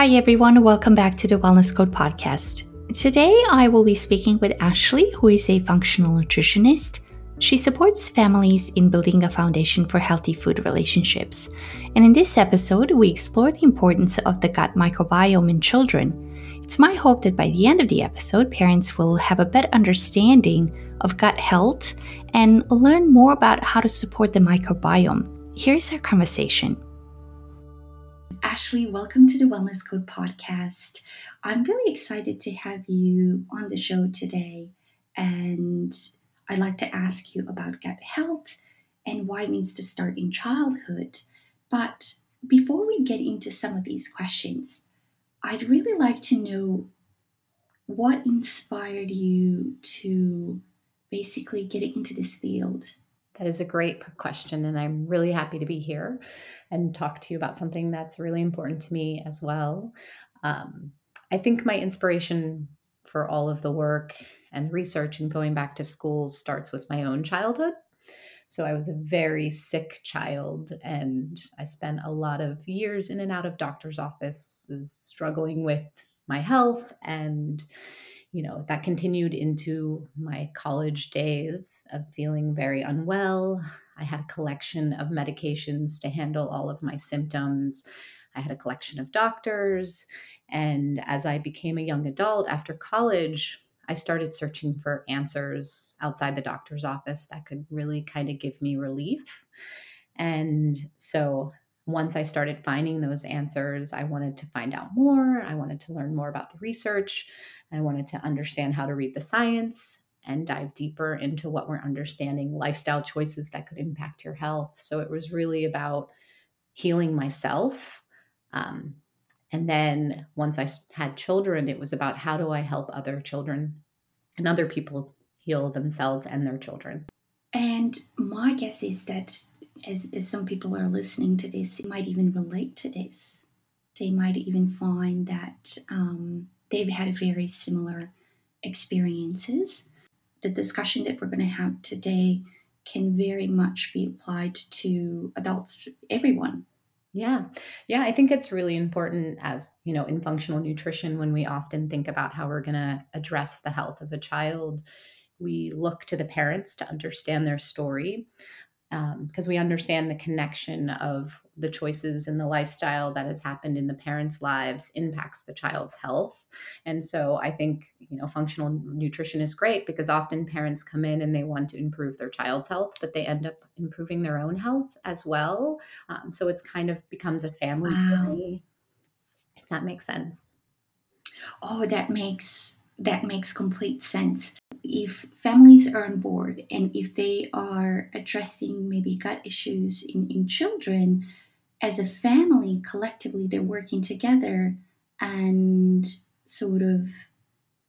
Hi everyone, welcome back to the Wellness Code Podcast. Today I will be speaking with Ashley, who is a functional nutritionist. She supports families in building a foundation for healthy food relationships. And in this episode, we explore the importance of the gut microbiome in children. It's my hope that by the end of the episode, parents will have a better understanding of gut health and learn more about how to support the microbiome. Here's our conversation. Ashley, welcome to the Wellness Code Podcast. I'm really excited to have you on the show today, and I'd like to ask you about gut health and why it needs to start in childhood. But before we get into some of these questions, I'd really like to know what inspired you to basically get into this field. That is a great question, and I'm really happy to be here and talk to you about something that's really important to me as well. I think my inspiration for all of the work and research and going back to school starts with my own childhood. So I was a very sick child, and I spent a lot of years in and out of doctor's offices struggling with my health, and that continued into my college days of feeling very unwell. I had a collection of medications to handle all of my symptoms. I had a collection of doctors. And as I became a young adult after college, I started searching for answers outside the doctor's office that could really kind of give me relief. And so once I started finding those answers, I wanted to find out more. I wanted to learn more about the research. I wanted to understand how to read the science and dive deeper into what we're understanding, lifestyle choices that could impact your health. So it was really about healing myself. And then once I had children, it was about how do I help other children and other people heal themselves and their children. And my guess is that as some people are listening to this, they might even relate to this. They might even find that they've had very similar experiences. The discussion that we're going to have today can very much be applied to adults, everyone. Yeah. I think it's really important as, in functional nutrition, when we often think about how we're going to address the health of a child, we look to the parents to understand their story. Because we understand the connection of the choices and the lifestyle that has happened in the parents' lives impacts the child's health. And so I think, functional nutrition is great because often parents come in and they want to improve their child's health, but they end up improving their own health as well. So it's kind of becomes a family journey, if that makes sense. Oh, that makes complete sense. If families are on board and if they are addressing maybe gut issues in children, as a family, collectively, they're working together and sort of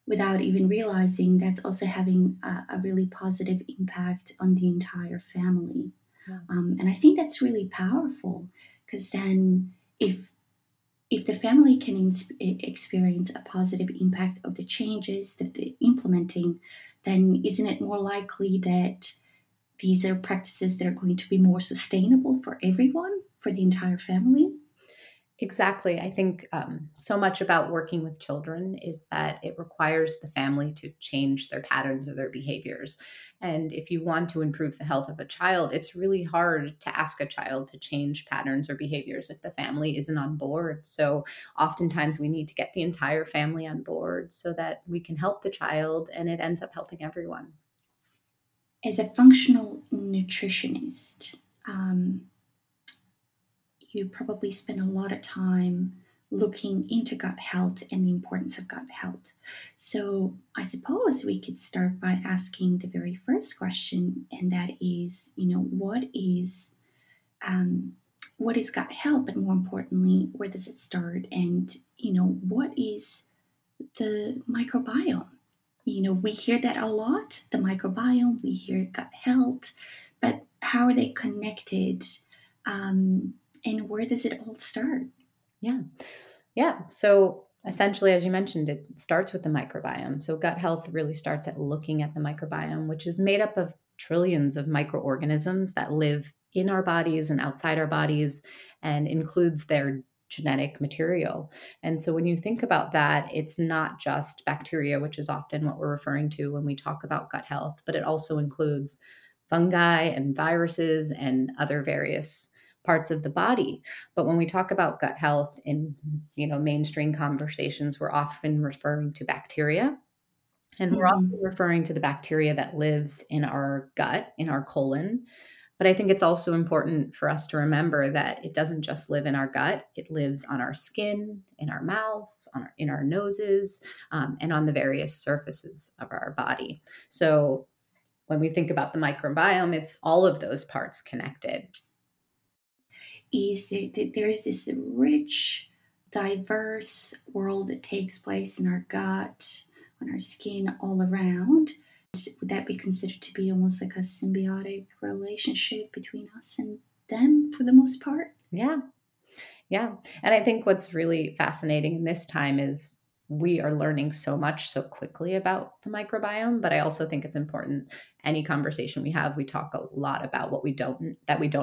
without even realizing that's also having a really positive impact on the entire family. Yeah. And I think that's really powerful because then if the family can experience a positive impact of the changes that they're implementing, then isn't it more likely that these are practices that are going to be more sustainable for everyone, for the entire family? Exactly. I think so much about working with children is that it requires the family to change their patterns or their behaviors. And if you want to improve the health of a child, it's really hard to ask a child to change patterns or behaviors if the family isn't on board. So oftentimes we need to get the entire family on board so that we can help the child and it ends up helping everyone. As a functional nutritionist, you probably spend a lot of time looking into gut health and the importance of gut health. So I suppose we could start by asking the very first question, and that is, what is gut health? But more importantly, where does it start? And, what is the microbiome? We hear that a lot, the microbiome, we hear gut health, but how are they connected? And where does it all start? Yeah. So essentially, as you mentioned, it starts with the microbiome. So gut health really starts at looking at the microbiome, which is made up of trillions of microorganisms that live in our bodies and outside our bodies and includes their genetic material. And so when you think about that, it's not just bacteria, which is often what we're referring to when we talk about gut health, but it also includes fungi and viruses and other various parts of the body. But when we talk about gut health in, you know, mainstream conversations, we're often referring to bacteria. And we're often referring to the bacteria that lives in our gut, in our colon. But I think it's also important for us to remember that it doesn't just live in our gut. It lives on our skin, in our mouths, in our noses, and on the various surfaces of our body. So when we think about the microbiome, it's all of those parts connected. There is this rich, diverse world that takes place in our gut, on our skin, all around. Would that be considered to be almost like a symbiotic relationship between us and them for the most part? Yeah. And I think what's really fascinating in this time is we are learning so much so quickly about the microbiome, but I also think it's important any conversation we have, we talk a lot about what we don't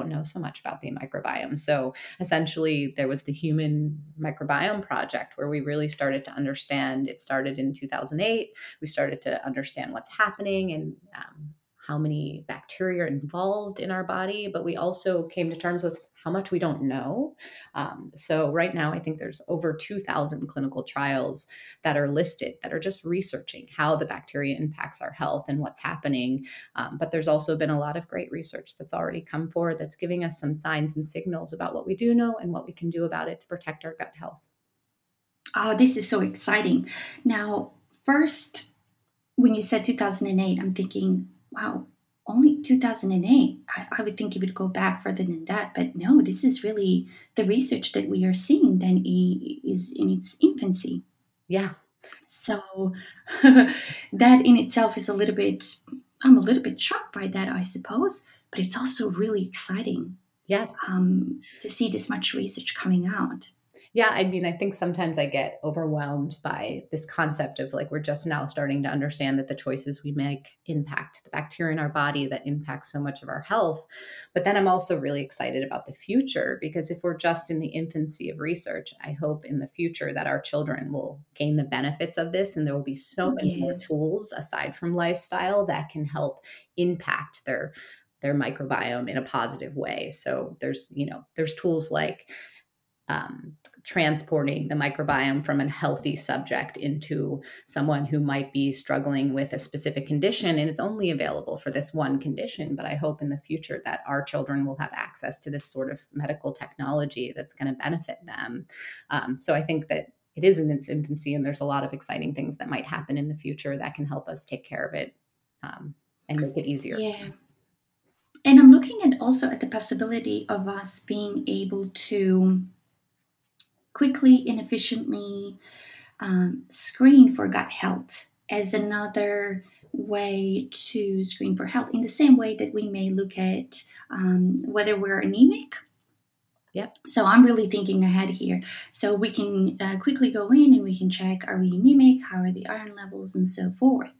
know so much about the microbiome. So essentially there was the Human Microbiome Project where we really started to understand. It started in 2008. We started to understand what's happening and how many bacteria are involved in our body, but we also came to terms with how much we don't know. So right now, I think there's over 2,000 clinical trials that are listed that are just researching how the bacteria impacts our health and what's happening. But there's also been a lot of great research that's already come forward that's giving us some signs and signals about what we do know and what we can do about it to protect our gut health. Oh, this is so exciting. Now, first, when you said 2008, I'm thinking, wow, only 2008. I would think it would go back further than that, but no, this is really the research that we are seeing then is in its infancy. Yeah. So that in itself is I'm a little bit shocked by that, I suppose, but it's also really exciting. Yeah. To see this much research coming out. Yeah, I mean, I think sometimes I get overwhelmed by this concept of like, we're just now starting to understand that the choices we make impact the bacteria in our body that impacts so much of our health. But then I'm also really excited about the future, because if we're just in the infancy of research, I hope in the future that our children will gain the benefits of this. And there will be so many more tools aside from lifestyle that can help impact their microbiome in a positive way. So there's tools like transporting the microbiome from a healthy subject into someone who might be struggling with a specific condition. And it's only available for this one condition. But I hope in the future that our children will have access to this sort of medical technology that's going to benefit them. So I think that it is in its infancy, and there's a lot of exciting things that might happen in the future that can help us take care of it and make it easier. Yeah. And I'm looking at also at the possibility of us being able to quickly and efficiently screen for gut health as another way to screen for health, in the same way that we may look at whether we're anemic. Yep. So I'm really thinking ahead here. So we can quickly go in and we can check, are we anemic? How are the iron levels and so forth?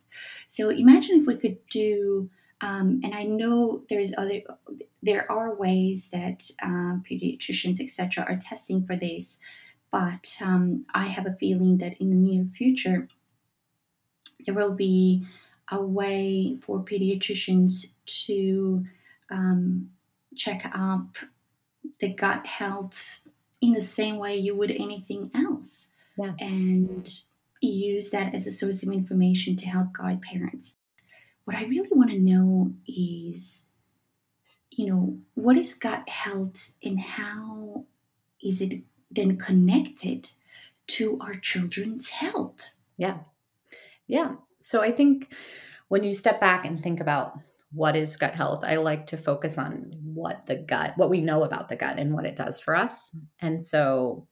So imagine if we could do, and I know there are ways that pediatricians, etc., are testing for this, but I have a feeling that in the near future, there will be a way for pediatricians to check up the gut health in the same way you would anything else, and use that as a source of information to help guide parents. What I really want to know is, what is gut health and how is it then connected to our children's health? Yeah. So I think when you step back and think about what is gut health, I like to focus on what we know about the gut and what it does for us. And so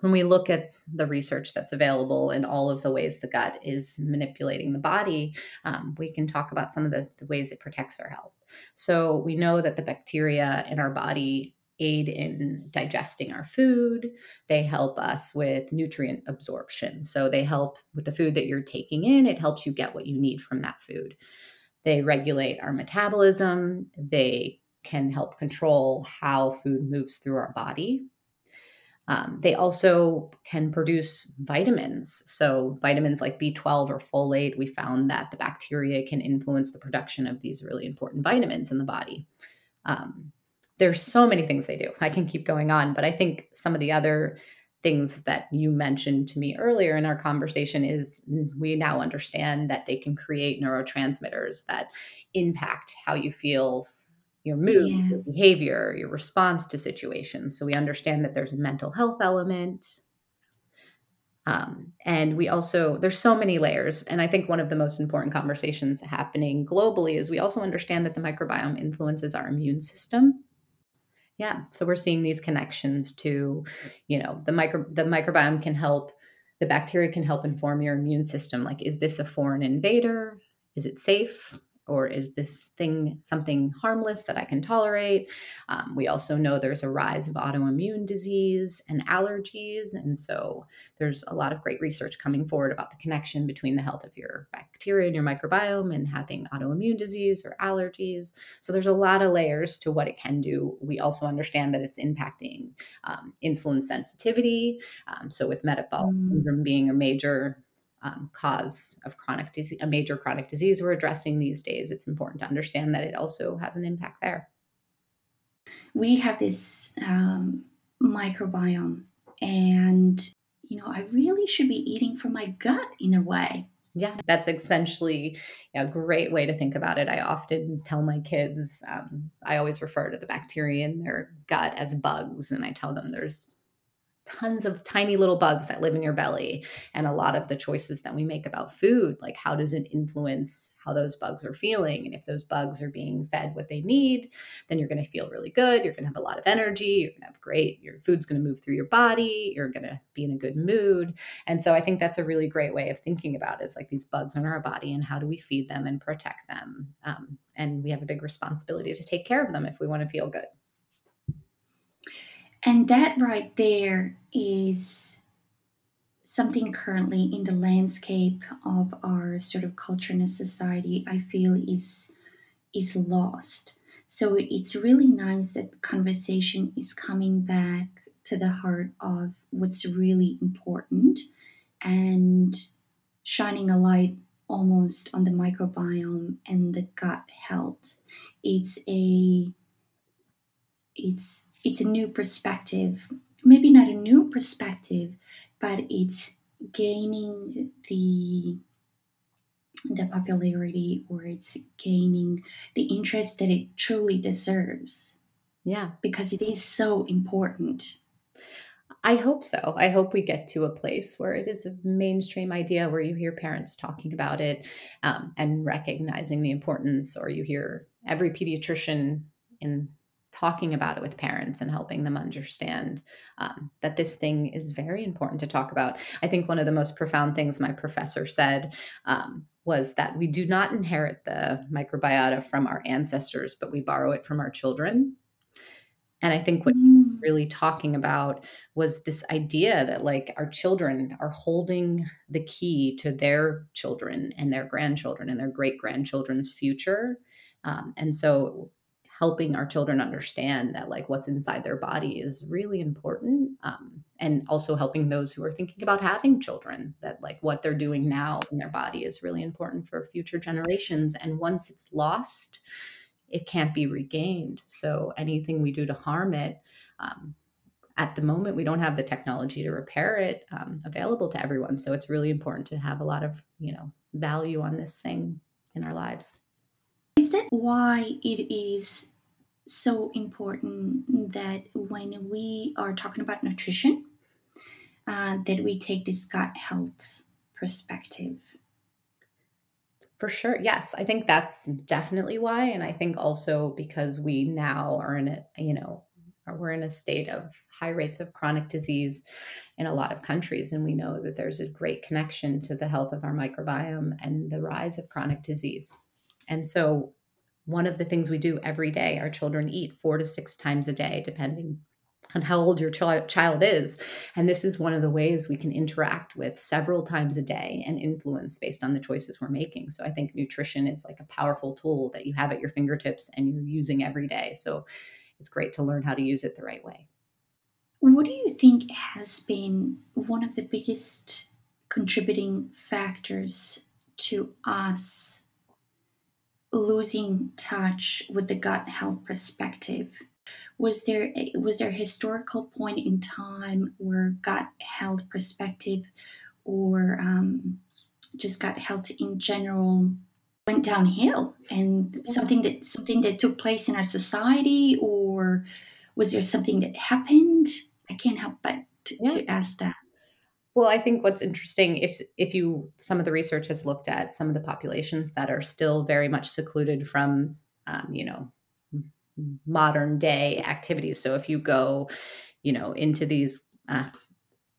when we look at the research that's available and all of the ways the gut is manipulating the body, we can talk about some of the ways it protects our health. So we know that the bacteria in our body aid in digesting our food. They help us with nutrient absorption. So they help with the food that you're taking in. It helps you get what you need from that food. They regulate our metabolism. They can help control how food moves through our body. They also can produce vitamins. So vitamins like B12 or folate, we found that the bacteria can influence the production of these really important vitamins in the body. There's so many things they do. I can keep going on, but I think some of the other things that you mentioned to me earlier in our conversation is we now understand that they can create neurotransmitters that impact how you feel, your mood, your behavior, your response to situations. So we understand that there's a mental health element. And we also, there's so many layers. And I think one of the most important conversations happening globally is we also understand that the microbiome influences our immune system. Yeah. So we're seeing these connections to, you know, the microbiome can help, the bacteria can help inform your immune system. Like, is this a foreign invader? Is it safe? Or is this thing something harmless that I can tolerate? We also know there's a rise of autoimmune disease and allergies. And so there's a lot of great research coming forward about the connection between the health of your bacteria and your microbiome and having autoimmune disease or allergies. So there's a lot of layers to what it can do. We also understand that it's impacting insulin sensitivity. So with metabolic syndrome being a major cause of chronic disease, a major chronic disease we're addressing these days, it's important to understand that it also has an impact there. We have this microbiome, and you know, I really should be eating from my gut in a way. Yeah, that's essentially a great way to think about it. I often tell my kids, I always refer to the bacteria in their gut as bugs, and I tell them there's tons of tiny little bugs that live in your belly. And a lot of the choices that we make about food, like how does it influence how those bugs are feeling? And if those bugs are being fed what they need, then you're going to feel really good. You're going to have a lot of energy. You're going to have great, your food's going to move through your body. You're going to be in a good mood. And so I think that's a really great way of thinking about it. It's like these bugs in our body and how do we feed them and protect them? And we have a big responsibility to take care of them if we want to feel good. And that right there is something currently in the landscape of our sort of culture and society, I feel is lost. So it's really nice that conversation is coming back to the heart of what's really important and shining a light almost on the microbiome and the gut health. It's a new perspective, maybe not a new perspective, but it's gaining the popularity, or it's gaining the interest that it truly deserves. Yeah. Because it is so important. I hope so. I hope we get to a place where it is a mainstream idea, where you hear parents talking about it and recognizing the importance, or you hear every pediatrician in talking about it with parents and helping them understand that this thing is very important to talk about. I think one of the most profound things my professor said was that we do not inherit the microbiota from our ancestors, but we borrow it from our children. And I think what he was really talking about was this idea that like our children are holding the key to their children and their grandchildren and their great-grandchildren's future. And so helping our children understand that like what's inside their body is really important. And also helping those who are thinking about having children, that like what they're doing now in their body is really important for future generations. And once it's lost, it can't be regained. So anything we do to harm it, at the moment, we don't have the technology to repair it available to everyone. So it's really important to have a lot of, you know, value on this thing in our lives. Is that why it is so important that when we are talking about nutrition, that we take this gut health perspective? For sure. Yes. I think that's definitely why. And I think also because we now are in a, you know, we're in a state of high rates of chronic disease in a lot of countries. And we know that there's a great connection to the health of our microbiome and the rise of chronic disease. And so one of the things we do every day, our children eat 4 to 6 times a day, depending on how old your child is. And this is one of the ways we can interact with several times a day and influence based on the choices we're making. So I think nutrition is like a powerful tool that you have at your fingertips and you're using every day. So it's great to learn how to use it the right way. What do you think has been one of the biggest contributing factors to us losing touch with the gut health perspective? Was there a historical point in time where gut health perspective or just gut health in general went downhill, and something that took place in our society, or was there something that happened? I can't help but to ask that. Well, I think what's interesting, if some of the research has looked at some of the populations that are still very much secluded from, modern day activities. So if you go, into these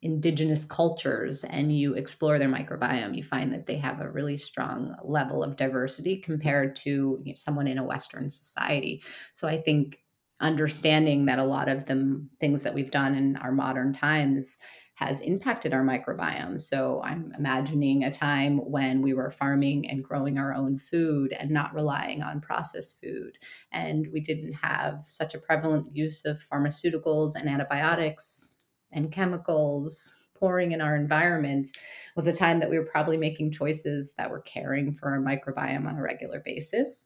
indigenous cultures and you explore their microbiome, you find that they have a really strong level of diversity compared to someone in a Western society. So I think understanding that a lot of the things that we've done in our modern times has impacted our microbiome. So I'm imagining a time when we were farming and growing our own food and not relying on processed food. And we didn't have such a prevalent use of pharmaceuticals and antibiotics and chemicals pouring in our environment. Was a time that we were probably making choices that were caring for our microbiome on a regular basis.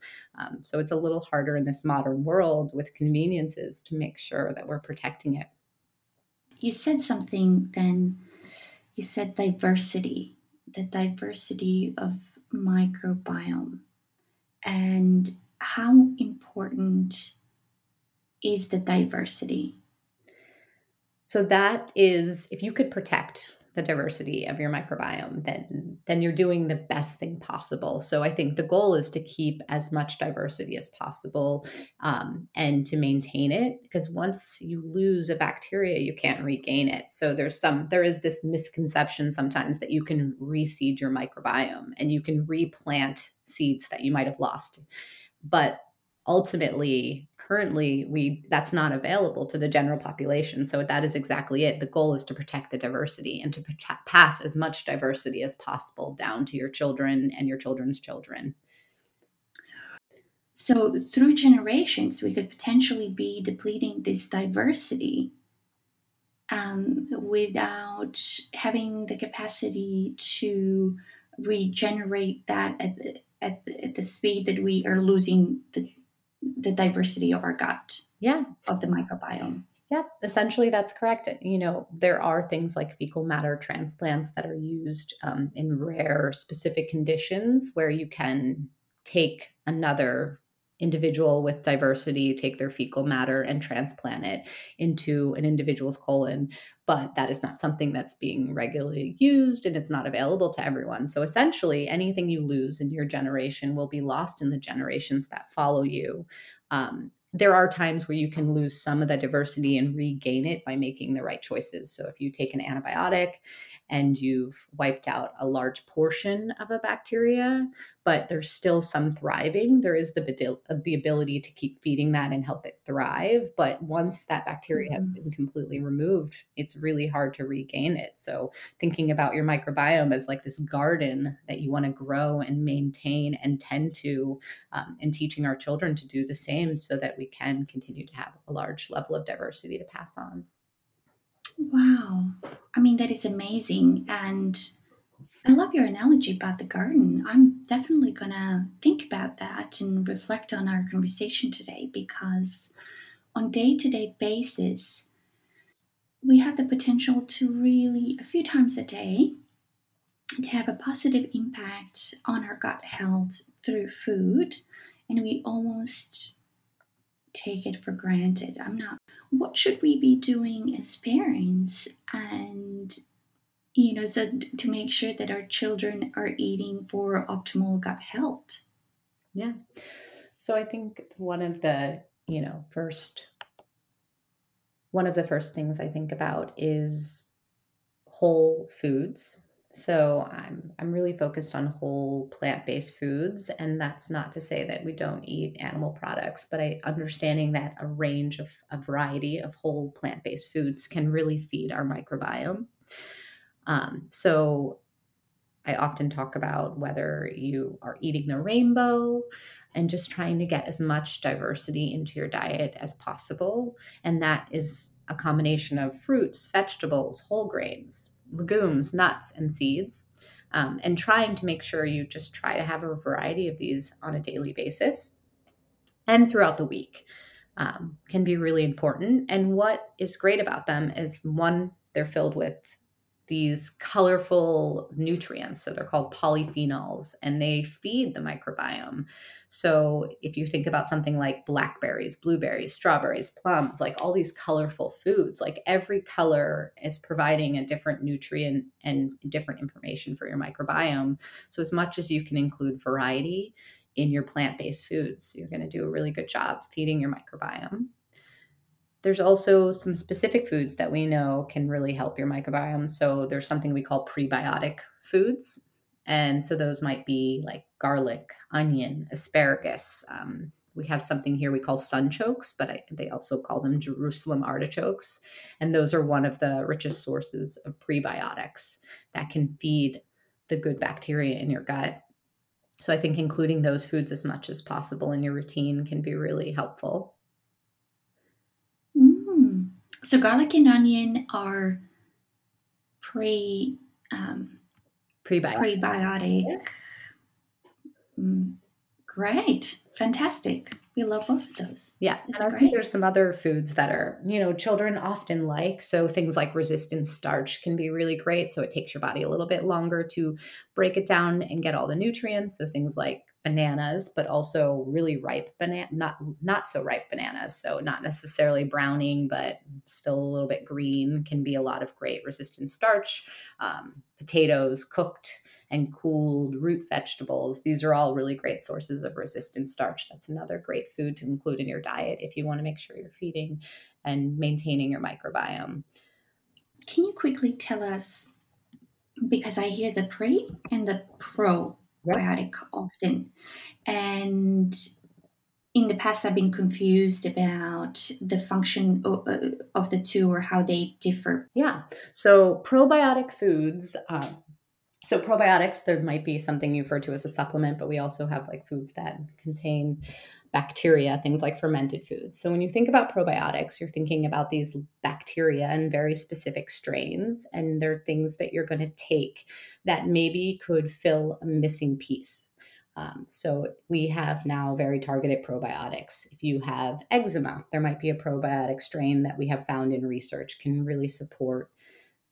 So it's a little harder in this modern world with conveniences to make sure that we're protecting it. You said something then, you said diversity, the diversity of microbiome, and how important is the diversity? So that is, if you could protect the diversity of your microbiome, then you're doing the best thing possible. So I think the goal is to keep as much diversity as possible and to maintain it, because once you lose a bacteria, you can't regain it. So there is this misconception sometimes that you can reseed your microbiome and you can replant seeds that you might have lost. But ultimately, currently, that's not available to the general population. So that is exactly it. The goal is to protect the diversity and to pass as much diversity as possible down to your children and your children's children. So through generations, we could potentially be depleting this diversity without having the capacity to regenerate that at the speed that we are losing the diversity of our gut, of the microbiome. Yeah, essentially that's correct. There are things like fecal matter transplants that are used in rare specific conditions where you can take another individual with diversity, take their fecal matter and transplant it into an individual's colon. But that is not something that's being regularly used, and it's not available to everyone. So essentially anything you lose in your generation will be lost in the generations that follow you. There are times where you can lose some of the diversity and regain it by making the right choices. So if you take an antibiotic and you've wiped out a large portion of a bacteria, but there's still some thriving, there is the ability to keep feeding that and help it thrive. But once that bacteria has been completely removed, it's really hard to regain it. So thinking about your microbiome as like this garden that you want to grow and maintain and tend to, and teaching our children to do the same so that we can continue to have a large level of diversity to pass on. Wow. I mean, that is amazing. And I love your analogy about the garden. I'm definitely going to think about that and reflect on our conversation today, because on day-to-day basis, we have the potential to really, a few times a day, to have a positive impact on our gut health through food. And we almost take it for granted. What should we be doing as parents and, so to make sure that our children are eating for optimal gut health? Yeah. So I think one of the first things I think about is whole foods. So I'm really focused on whole plant-based foods, and that's not to say that we don't eat animal products, but understanding that a range of a variety of whole plant-based foods can really feed our microbiome. So I often talk about whether you are eating the rainbow and just trying to get as much diversity into your diet as possible. And that is a combination of fruits, vegetables, whole grains, legumes, nuts, and seeds, and trying to make sure you just try to have a variety of these on a daily basis and throughout the week can be really important. And what is great about them is, one, they're filled with these colorful nutrients. So they're called polyphenols, and they feed the microbiome. So if you think about something like blackberries, blueberries, strawberries, plums, like all these colorful foods, like every color is providing a different nutrient and different information for your microbiome. So as much as you can include variety in your plant-based foods, you're going to do a really good job feeding your microbiome. There's also some specific foods that we know can really help your microbiome. So there's something we call prebiotic foods. And so those might be like garlic, onion, asparagus. We have something here we call sunchokes, but they also call them Jerusalem artichokes. And those are one of the richest sources of prebiotics that can feed the good bacteria in your gut. So I think including those foods as much as possible in your routine can be really helpful. So garlic and onion are prebiotic. Yeah. Great. Fantastic. We love both of those. Yeah. That's and I think there's some other foods that are, you know, children often like. So things like resistant starch can be really great. So it takes your body a little bit longer to break it down and get all the nutrients. So things like bananas, but also really ripe not so ripe bananas. So not necessarily browning, but still a little bit green, can be a lot of great resistant starch. Potatoes, cooked and cooled, root vegetables. These are all really great sources of resistant starch. That's another great food to include in your diet if you want to make sure you're feeding and maintaining your microbiome. Can you quickly tell us, because I hear the pre and the pro. Probiotic often, and in the past I've been confused about the function of the two or how they differ. Yeah, so probiotic foods, so probiotics, there might be something you refer to as a supplement, but we also have like foods that contain bacteria, things like fermented foods. So when you think about probiotics, you're thinking about these bacteria and very specific strains, and they're things that you're going to take that maybe could fill a missing piece. So we have now very targeted probiotics. If you have eczema, there might be a probiotic strain that we have found in research can really support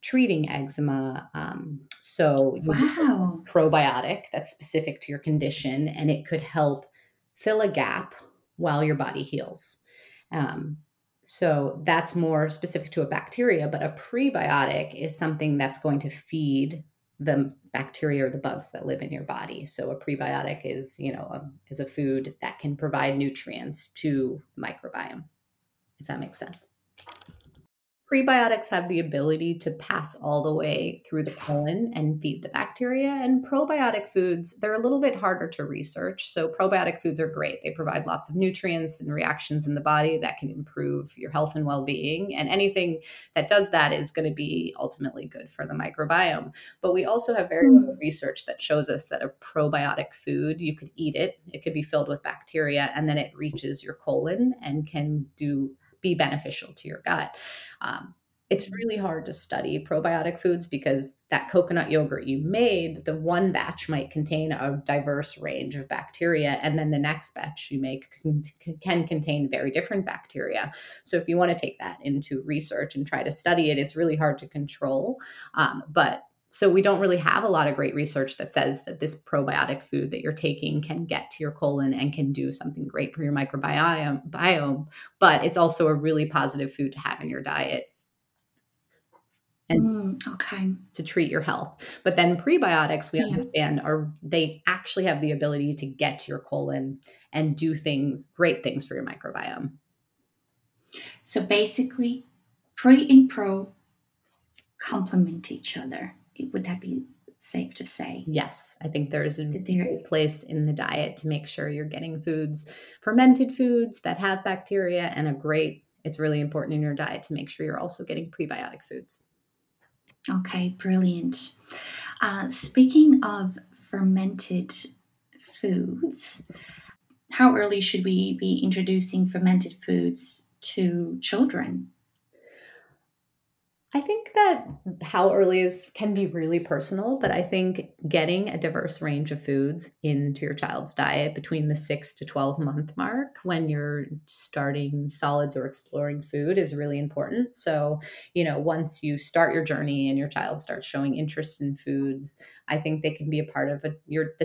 treating eczema. So you wow. probiotic that's specific to your condition, and it could help fill a gap while your body heals. So that's more specific to a bacteria, but a prebiotic is something that's going to feed the bacteria or the bugs that live in your body. So a prebiotic is, you know, is a food that can provide nutrients to the microbiome, if that makes sense. Prebiotics have the ability to pass all the way through the colon and feed the bacteria. And probiotic foods, they're a little bit harder to research. So probiotic foods are great. They provide lots of nutrients and reactions in the body that can improve your health and well-being. And anything that does that is going to be ultimately good for the microbiome. But we also have very little research that shows us that a probiotic food, you could eat it, it could be filled with bacteria, and then it reaches your colon and can be beneficial to your gut. It's really hard to study probiotic foods because that coconut yogurt you made, the one batch might contain a diverse range of bacteria, and then the next batch you make can contain very different bacteria. So if you want to take that into research and try to study it, it's really hard to control. So we don't really have a lot of great research that says that this probiotic food that you're taking can get to your colon and can do something great for your microbiome, but it's also a really positive food to have in your diet and to treat your health. But then prebiotics, we understand, they actually have the ability to get to your colon and do things, great things for your microbiome. So basically, pre and pro complement each other. Would that be safe to say? Yes. I think there's a place in the diet to make sure you're getting foods, fermented foods that have bacteria, and it's really important in your diet to make sure you're also getting prebiotic foods. Okay, brilliant. Speaking of fermented foods, how early should we be introducing fermented foods to children? I think that how early is can be really personal, but I think getting a diverse range of foods into your child's diet between the 6 to 12 month mark when you're starting solids or exploring food is really important. So, you know, once you start your journey and your child starts showing interest in foods, I think they can be a part of the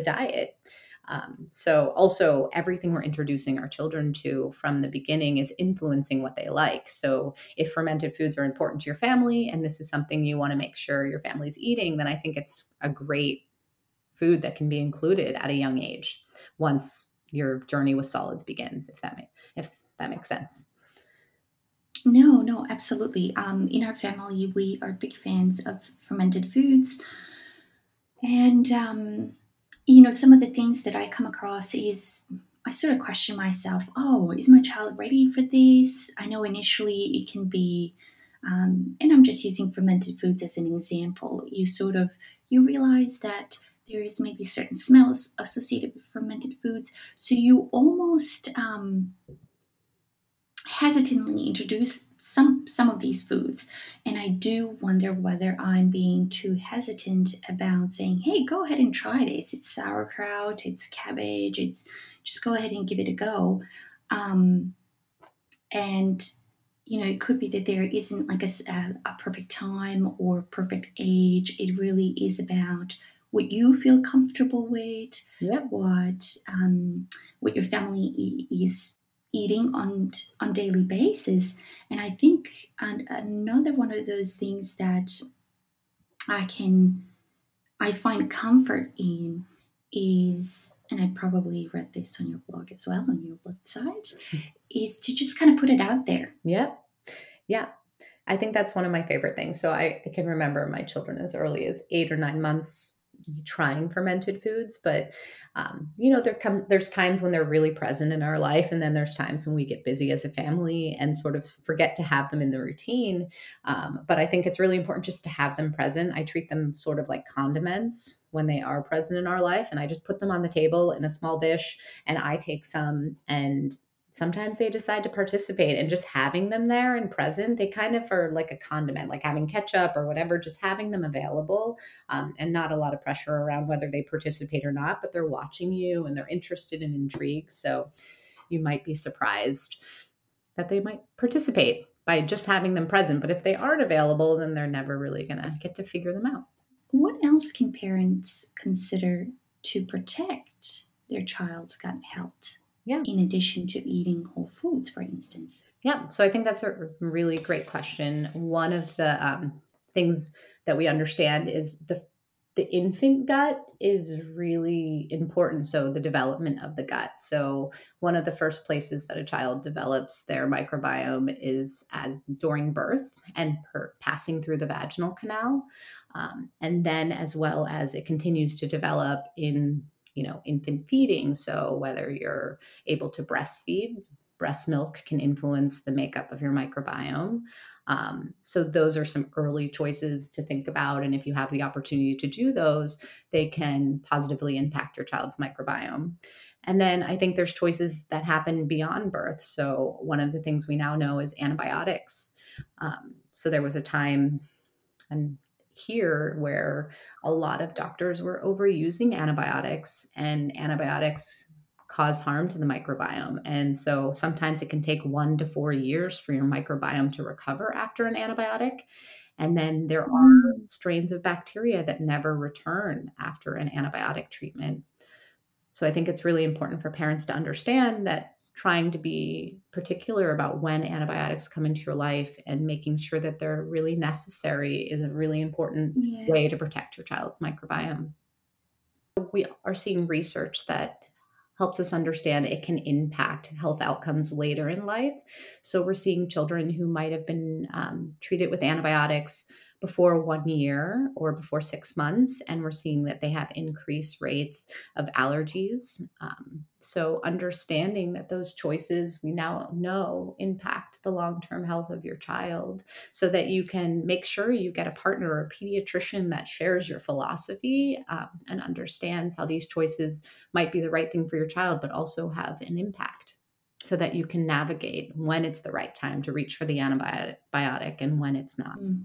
diet. So also everything we're introducing our children to from the beginning is influencing what they like. So if fermented foods are important to your family and this is something you want to make sure your family's eating, then I think it's a great food that can be included at a young age once your journey with solids begins, if that makes sense. No, absolutely. In our family, we are big fans of fermented foods, and, you know, some of the things that I come across is I sort of question myself, oh, is my child ready for this? I know initially it can be, and I'm just using fermented foods as an example, you realize that there is maybe certain smells associated with fermented foods. So you almost hesitantly introduce some of these foods. And I do wonder whether I'm being too hesitant about saying, hey, go ahead and try this. It's sauerkraut, it's cabbage, it's just go ahead and give it a go. And, you know, it could be that there isn't like a perfect time or perfect age. It really is about what you feel comfortable with, what your family is eating on daily basis. And I think another one of those things that I find comfort in is, and I probably read this on your blog as well, on your website, is to just kind of put it out there. Yeah. I think that's one of my favorite things. So I can remember my children as early as 8 or 9 months trying fermented foods, but you know, there's times when they're really present in our life, and then there's times when we get busy as a family and sort of forget to have them in the routine. But I think it's really important just to have them present. I treat them sort of like condiments when they are present in our life, and I just put them on the table in a small dish, and I take some, and sometimes they decide to participate. And just having them there and present, they kind of are like a condiment, like having ketchup or whatever, just having them available, and not a lot of pressure around whether they participate or not, but they're watching you and they're interested and intrigued. So you might be surprised that they might participate by just having them present. But if they aren't available, then they're never really going to get to figure them out. What else can parents consider to protect their child's gut health? Yeah. In addition to eating whole foods, for instance. Yeah. So I think that's a really great question. One of the things that we understand is the infant gut is really important. So the development of the gut. So one of the first places that a child develops their microbiome is as during birth and passing through the vaginal canal. And then as well as it continues to develop in infant feeding. So whether you're able to breastfeed, breast milk can influence the makeup of your microbiome. So those are some early choices to think about. And if you have the opportunity to do those, they can positively impact your child's microbiome. And then I think there's choices that happen beyond birth. So one of the things we now know is antibiotics. So there was a time here where a lot of doctors were overusing antibiotics, and antibiotics cause harm to the microbiome. And so sometimes it can take 1 to 4 years for your microbiome to recover after an antibiotic. And then there are strains of bacteria that never return after an antibiotic treatment. So I think it's really important for parents to understand that trying to be particular about when antibiotics come into your life and making sure that they're really necessary is a really important way to protect your child's microbiome. We are seeing research that helps us understand it can impact health outcomes later in life. So we're seeing children who might have been treated with antibiotics before 1 year or before 6 months, and we're seeing that they have increased rates of allergies. So understanding that those choices we now know impact the long-term health of your child, so that you can make sure you get a partner or a pediatrician that shares your philosophy and understands how these choices might be the right thing for your child, but also have an impact, so that you can navigate when it's the right time to reach for the antibiotic and when it's not. Mm.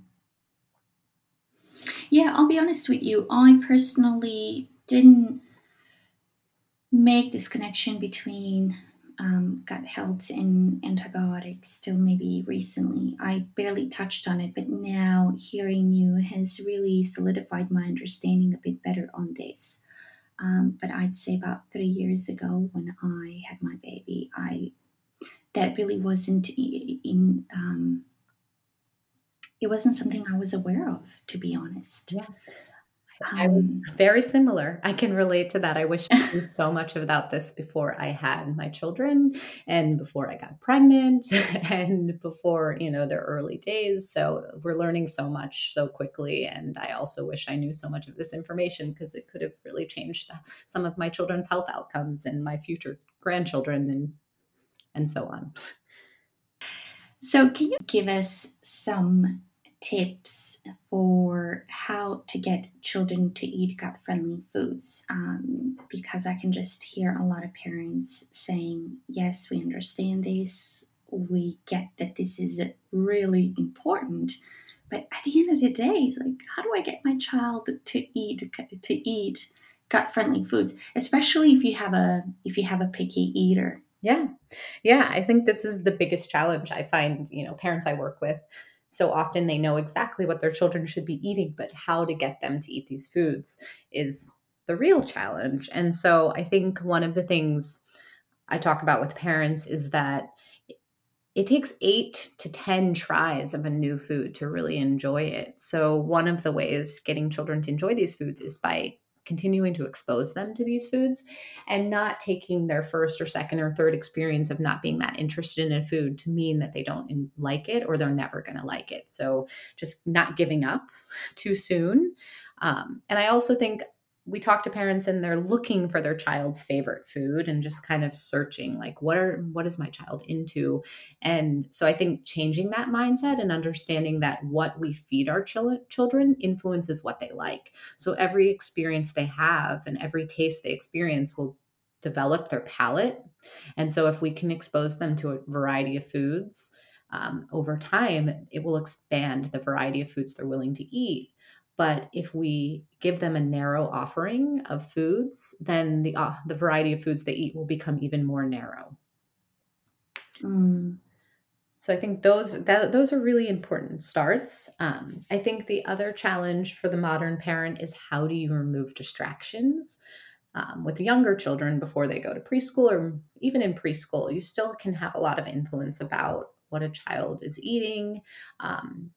Yeah, I'll be honest with you. I personally didn't make this connection between gut health and antibiotics till maybe recently. I barely touched on it, but now hearing you has really solidified my understanding a bit better on this. But I'd say about 3 years ago when I had my baby, that really wasn't in it wasn't something I was aware of, to be honest. Yeah. I was very similar. I can relate to that. I wish I knew so much about this before I had my children and before I got pregnant and before, their early days. So we're learning so much so quickly. And I also wish I knew so much of this information because it could have really changed some of my children's health outcomes and my future grandchildren and so on. So can you give us some tips for how to get children to eat gut-friendly foods? Because I can just hear a lot of parents saying, yes, we understand this. We get that this is really important. But at the end of the day, it's like, how do I get my child to eat gut-friendly foods, especially if you have a picky eater? Yeah. Yeah. I think this is the biggest challenge I find, parents I work with. So often they know exactly what their children should be eating, but how to get them to eat these foods is the real challenge. And so I think one of the things I talk about with parents is that it takes 8 to 10 tries of a new food to really enjoy it. So one of the ways getting children to enjoy these foods is by continuing to expose them to these foods and not taking their first or second or third experience of not being that interested in a food to mean that they don't like it or they're never going to like it. So just not giving up too soon. And I also think we talk to parents and they're looking for their child's favorite food and just kind of searching like, what is my child into? And so I think changing that mindset and understanding that what we feed our children influences what they like. So every experience they have and every taste they experience will develop their palate. And so if we can expose them to a variety of foods over time, it will expand the variety of foods they're willing to eat. But if we give them a narrow offering of foods, then the variety of foods they eat will become even more narrow. So I think those are really important starts. I think the other challenge for the modern parent is how do you remove distractions? With younger children before they go to preschool or even in preschool, you still can have a lot of influence about what a child is eating,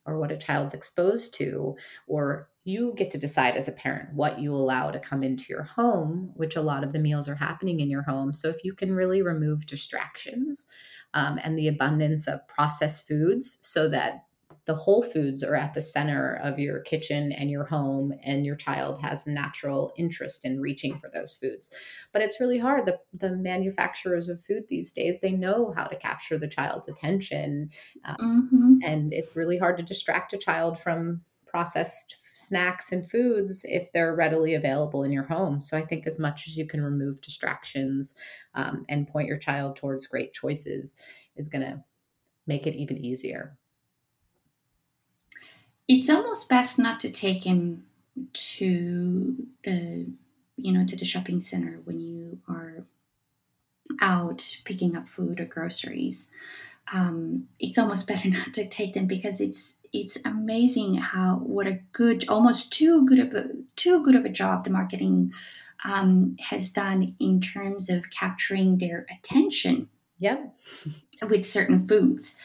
or what a child's exposed to, or you get to decide as a parent what you allow to come into your home, which a lot of the meals are happening in your home. So if you can really remove distractions, and the abundance of processed foods so that the whole foods are at the center of your kitchen and your home, and your child has natural interest in reaching for those foods. But it's really hard. The manufacturers of food these days, they know how to capture the child's attention. And it's really hard to distract a child from processed snacks and foods if they're readily available in your home. So I think as much as you can remove distractions, and point your child towards great choices is going to make it even easier. It's almost best not to take him to the shopping center when you are out picking up food or groceries. It's almost better not to take them because it's amazing what a good, almost too good of a job the marketing has done in terms of capturing their attention. Yep. With certain foods.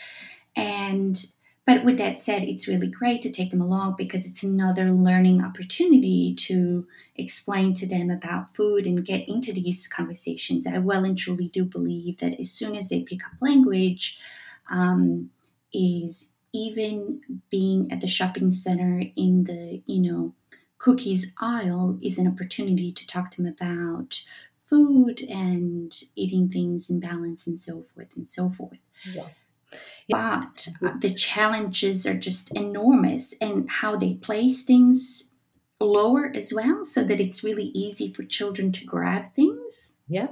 But with that said, it's really great to take them along because it's another learning opportunity to explain to them about food and get into these conversations. I well and truly do believe that as soon as they pick up language, is even being at the shopping center in the, cookies aisle is an opportunity to talk to them about food and eating things in balance and so forth and so forth. Yeah. But the challenges are just enormous, and how they place things lower as well so that it's really easy for children to grab things. Yeah.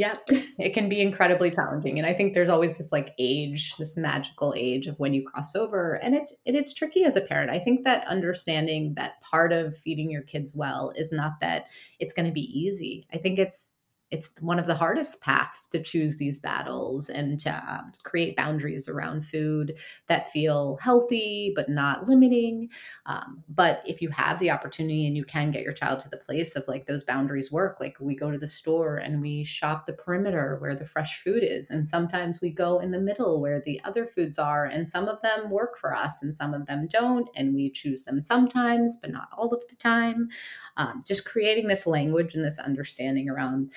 Yep. It can be incredibly challenging. And I think there's always this like age, this magical age of when you cross over. And it's tricky as a parent. I think that understanding that part of feeding your kids well is not that it's going to be easy. I think it's one of the hardest paths to choose these battles and to create boundaries around food that feel healthy, but not limiting. But if you have the opportunity and you can get your child to the place of like those boundaries work, like we go to the store and we shop the perimeter where the fresh food is. And sometimes we go in the middle where the other foods are, and some of them work for us and some of them don't. And we choose them sometimes, but not all of the time. Just creating this language and this understanding around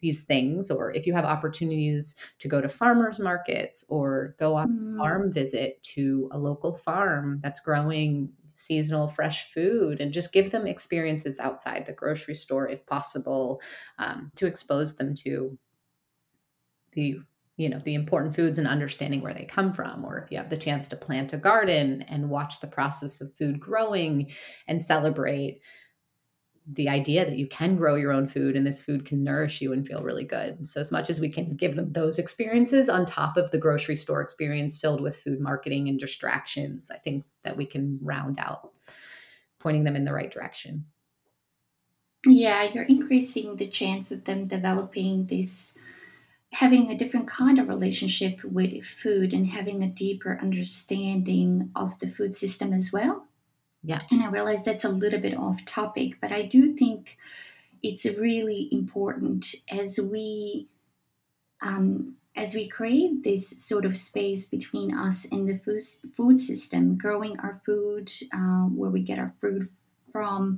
these things, or if you have opportunities to go to farmers markets or go on a farm visit to a local farm that's growing seasonal fresh food, and just give them experiences outside the grocery store if possible, to expose them to the important foods and understanding where they come from. Or if you have the chance to plant a garden and watch the process of food growing and celebrate the idea that you can grow your own food and this food can nourish you and feel really good. So as much as we can give them those experiences on top of the grocery store experience filled with food marketing and distractions, I think that we can round out pointing them in the right direction. Yeah, you're increasing the chance of them developing this, having a different kind of relationship with food and having a deeper understanding of the food system as well. Yeah. And I realize that's a little bit off topic, but I do think it's really important as we create this sort of space between us and the food system, growing our food, where we get our food from,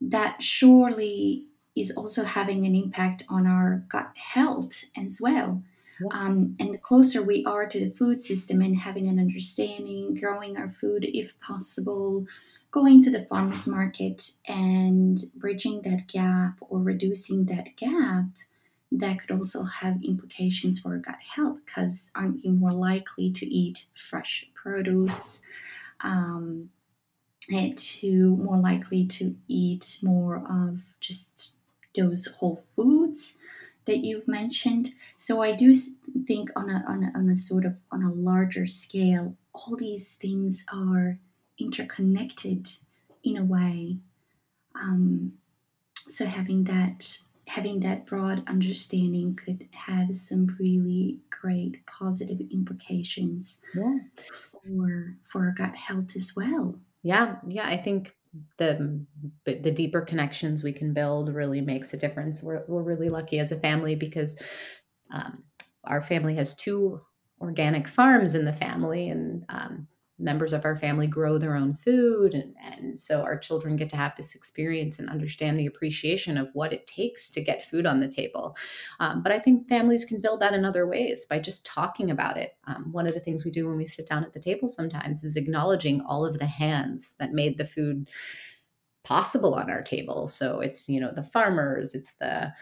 that surely is also having an impact on our gut health as well. Yeah. And the closer we are to the food system and having an understanding, growing our food if possible, going to the farmers market and bridging that gap or reducing that gap, that could also have implications for gut health, because aren't you more likely to eat fresh produce, and to more likely to eat more of just those whole foods that you've mentioned. So I do think on a larger scale, all these things are interconnected in a way. So having that broad understanding could have some really great positive implications for gut health as well. Yeah, yeah, I think the deeper connections we can build really makes a difference. We're really lucky as a family because our family has 2 organic farms in the family, and members of our family grow their own food. And so our children get to have this experience and understand the appreciation of what it takes to get food on the table. But I think families can build that in other ways by just talking about it. One of the things we do when we sit down at the table sometimes is acknowledging all of the hands that made the food possible on our table. So it's, the farmers, it's the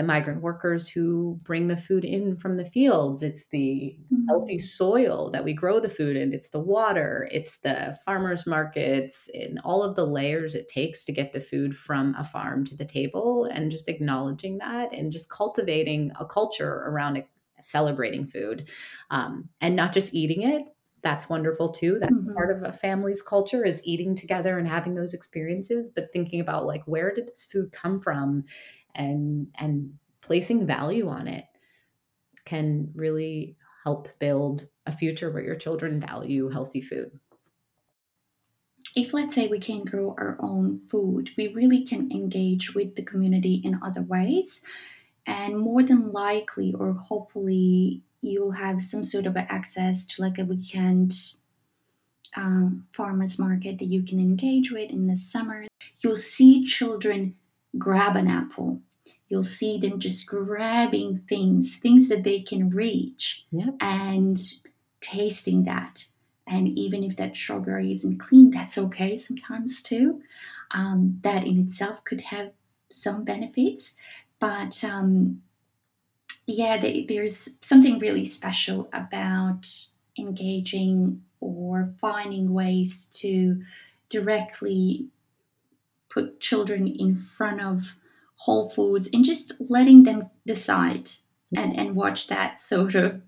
migrant workers who bring the food in from the fields. It's the healthy soil that we grow the food in. It's the water. It's the farmers markets and all of the layers it takes to get the food from a farm to the table, and just acknowledging that and just cultivating a culture around celebrating food, and not just eating it. That's wonderful too. That's part of a family's culture, is eating together and having those experiences, but thinking about like, where did this food come from? And placing value on it can really help build a future where your children value healthy food. If, let's say, we can grow our own food, we really can engage with the community in other ways. And more than likely, or hopefully, you'll have some sort of access to like a weekend farmers market that you can engage with in the summer. You'll see children grab an apple. You'll see them just grabbing things that they can reach, and tasting that. And even if that strawberry isn't clean, that's okay sometimes too. That in itself could have some benefits. But there's something really special about engaging or finding ways to directly put children in front of whole foods, and just letting them decide and watch that sort of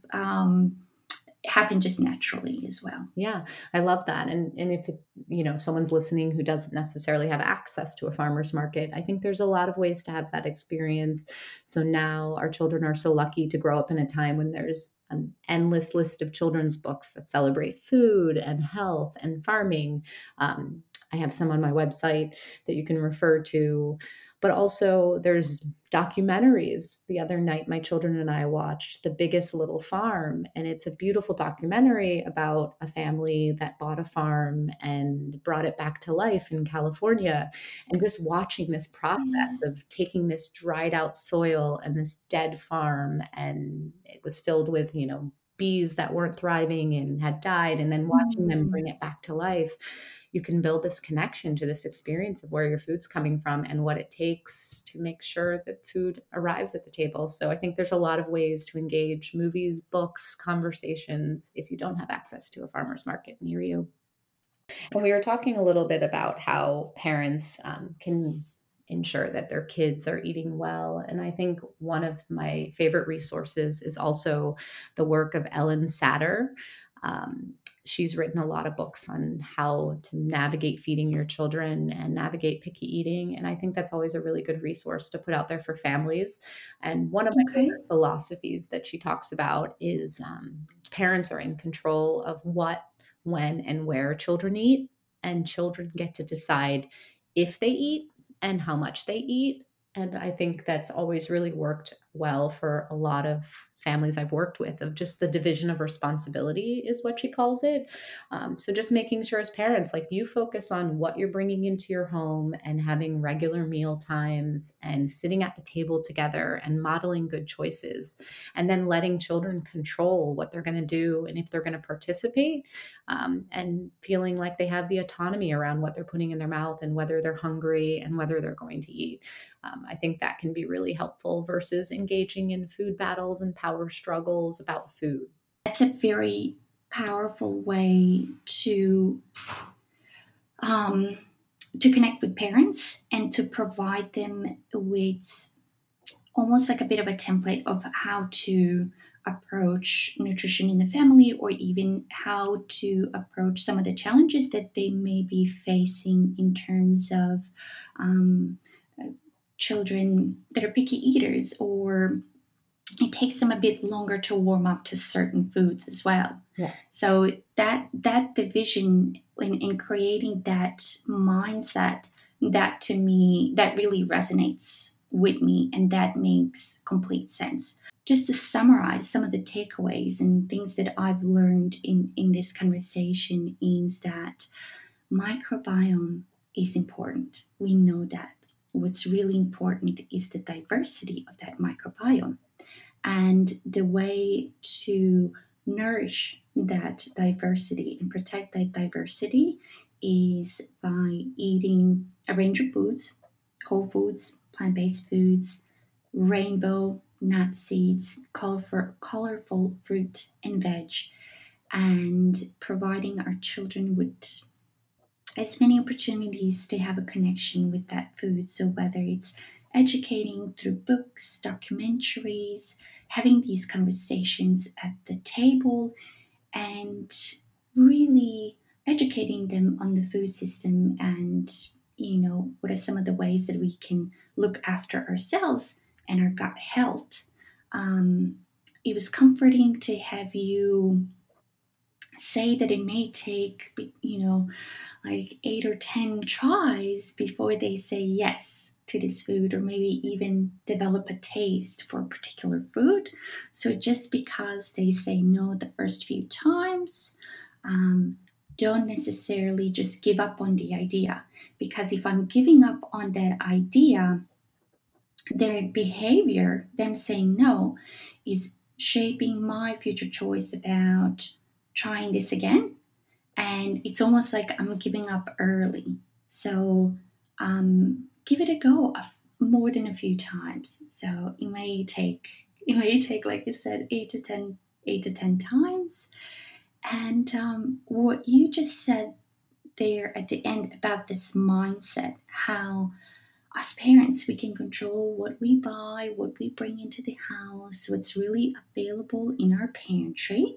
happen just naturally as well. Yeah, I love that. And if, you know, someone's listening who doesn't necessarily have access to a farmer's market, I think there's a lot of ways to have that experience. So now our children are so lucky to grow up in a time when there's an endless list of children's books that celebrate food and health and farming. I have some on my website that you can refer to, but also there's documentaries. The other night, my children and I watched The Biggest Little Farm, and it's a beautiful documentary about a family that bought a farm and brought it back to life in California. And just watching this process of taking this dried out soil and this dead farm, and it was filled with, you know, bees that weren't thriving and had died, and then watching them bring it back to life, you can build this connection to this experience of where your food's coming from and what it takes to make sure that food arrives at the table. So I think there's a lot of ways to engage: movies, books, conversations, if you don't have access to a farmer's market near you. And we were talking a little bit about how parents can ensure that their kids are eating well. And I think one of my favorite resources is also the work of Ellen Satter. She's written a lot of books on how to navigate feeding your children and navigate picky eating. And I think that's always a really good resource to put out there for families. And one of my favorite philosophies that she talks about is parents are in control of what, when, and where children eat. And children get to decide if they eat and how much they eat. And I think that's always really worked well for a lot of families I've worked with, of just the division of responsibility is what she calls it. So just making sure as parents, like, you focus on what you're bringing into your home and having regular meal times and sitting at the table together and modeling good choices, and then letting children control what they're going to do and if they're going to participate, and feeling like they have the autonomy around what they're putting in their mouth and whether they're hungry and whether they're going to eat. I think that can be really helpful versus engaging in food battles and power struggles about food. That's a very powerful way to connect with parents and to provide them with almost like a bit of a template of how to approach nutrition in the family, or even how to approach some of the challenges that they may be facing in terms of children that are picky eaters, or it takes them a bit longer to warm up to certain foods as well. Yeah. So that division in creating that mindset, that to me, that really resonates with me, and that makes complete sense. Just to summarize some of the takeaways and things that I've learned in this conversation is that microbiome is important. We know that. What's really important is the diversity of that microbiome, and the way to nourish that diversity and protect that diversity is by eating a range of foods: whole foods, plant-based foods, rainbow, nut seeds, colorful fruit and veg, and providing our children with as many opportunities to have a connection with that food. So whether it's educating through books, documentaries, having these conversations at the table, and really educating them on the food system and, you know, what are some of the ways that we can look after ourselves and our gut health. It was comforting to have you say that it may take, you know, like 8 or 10 tries before they say yes to this food, or maybe even develop a taste for a particular food. So just because they say no the first few times, don't necessarily just give up on the idea, because if I'm giving up on that idea, their behavior, them saying no, is shaping my future choice about trying this again. And it's almost like I'm giving up early. So give it a go more than a few times. So it may take, like you said, 8 to 10 times. And what you just said there at the end about this mindset, how as parents, we can control what we buy, what we bring into the house, what's really available in our pantry.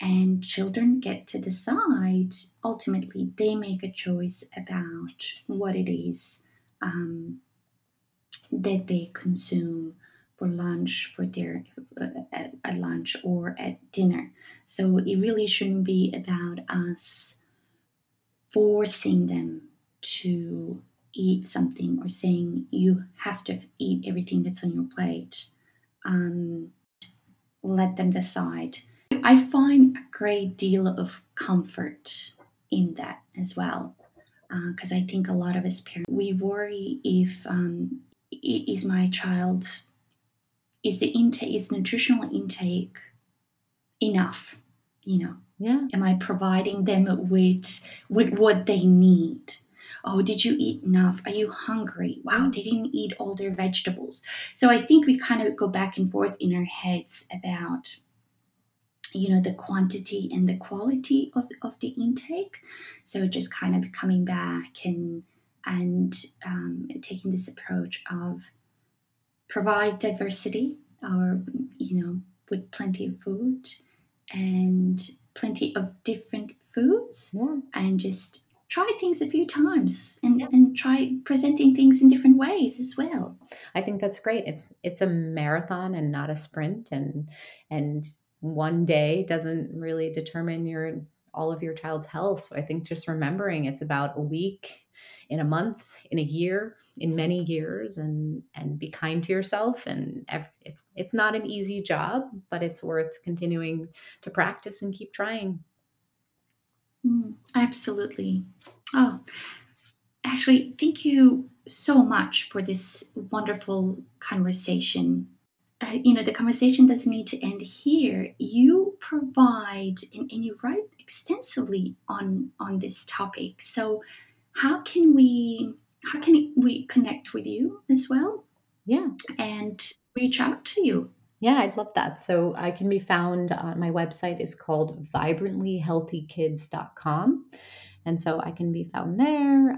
And children get to decide, ultimately, they make a choice about what it is that they consume for lunch, for their at lunch or at dinner. So it really shouldn't be about us forcing them to eat something or saying you have to eat everything that's on your plate. Let them decide. I find a great deal of comfort in that as well, because I think a lot of us parents, we worry if is my child, is nutritional intake enough? You know, yeah. Am I providing them with what they need? Oh, did you eat enough? Are you hungry? Wow, they didn't eat all their vegetables. So I think we kind of go back and forth in our heads about, you know, the quantity and the quality of the intake. So just kind of coming back and taking this approach of provide diversity, or, you know, with plenty of food and plenty of different foods, yeah. And just try things a few times and try presenting things in different ways as well. I think that's great. It's a marathon and not a sprint, and one day doesn't really determine all of your child's health. So I think just remembering it's about a week, in a month, in a year, in many years, and be kind to yourself. And it's not an easy job, but it's worth continuing to practice and keep trying. Absolutely. Oh, Ashley, thank you so much for this wonderful conversation. You know, the conversation doesn't need to end here. You provide and you write extensively on this topic. So how can we connect with you as well? Yeah. And reach out to you? Yeah, I'd love that. So I can be found on my website is called vibrantlyhealthykids.com. And so I can be found there,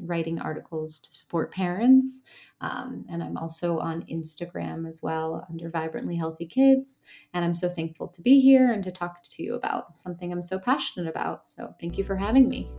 writing articles to support parents. And I'm also on Instagram as well under Vibrantly Healthy Kids. And I'm so thankful to be here and to talk to you about something I'm so passionate about. So thank you for having me.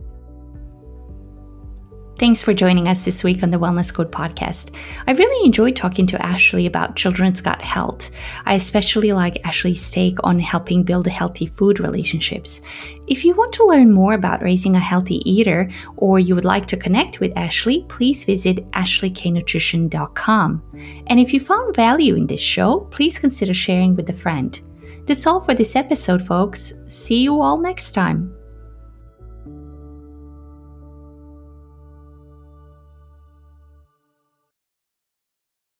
Thanks for joining us this week on the Wellness Code Podcast. I really enjoyed talking to Ashley about children's gut health. I especially like Ashley's take on helping build healthy food relationships. If you want to learn more about raising a healthy eater, or you would like to connect with Ashley, please visit ashleyknutrition.com. And if you found value in this show, please consider sharing with a friend. That's all for this episode, folks. See you all next time.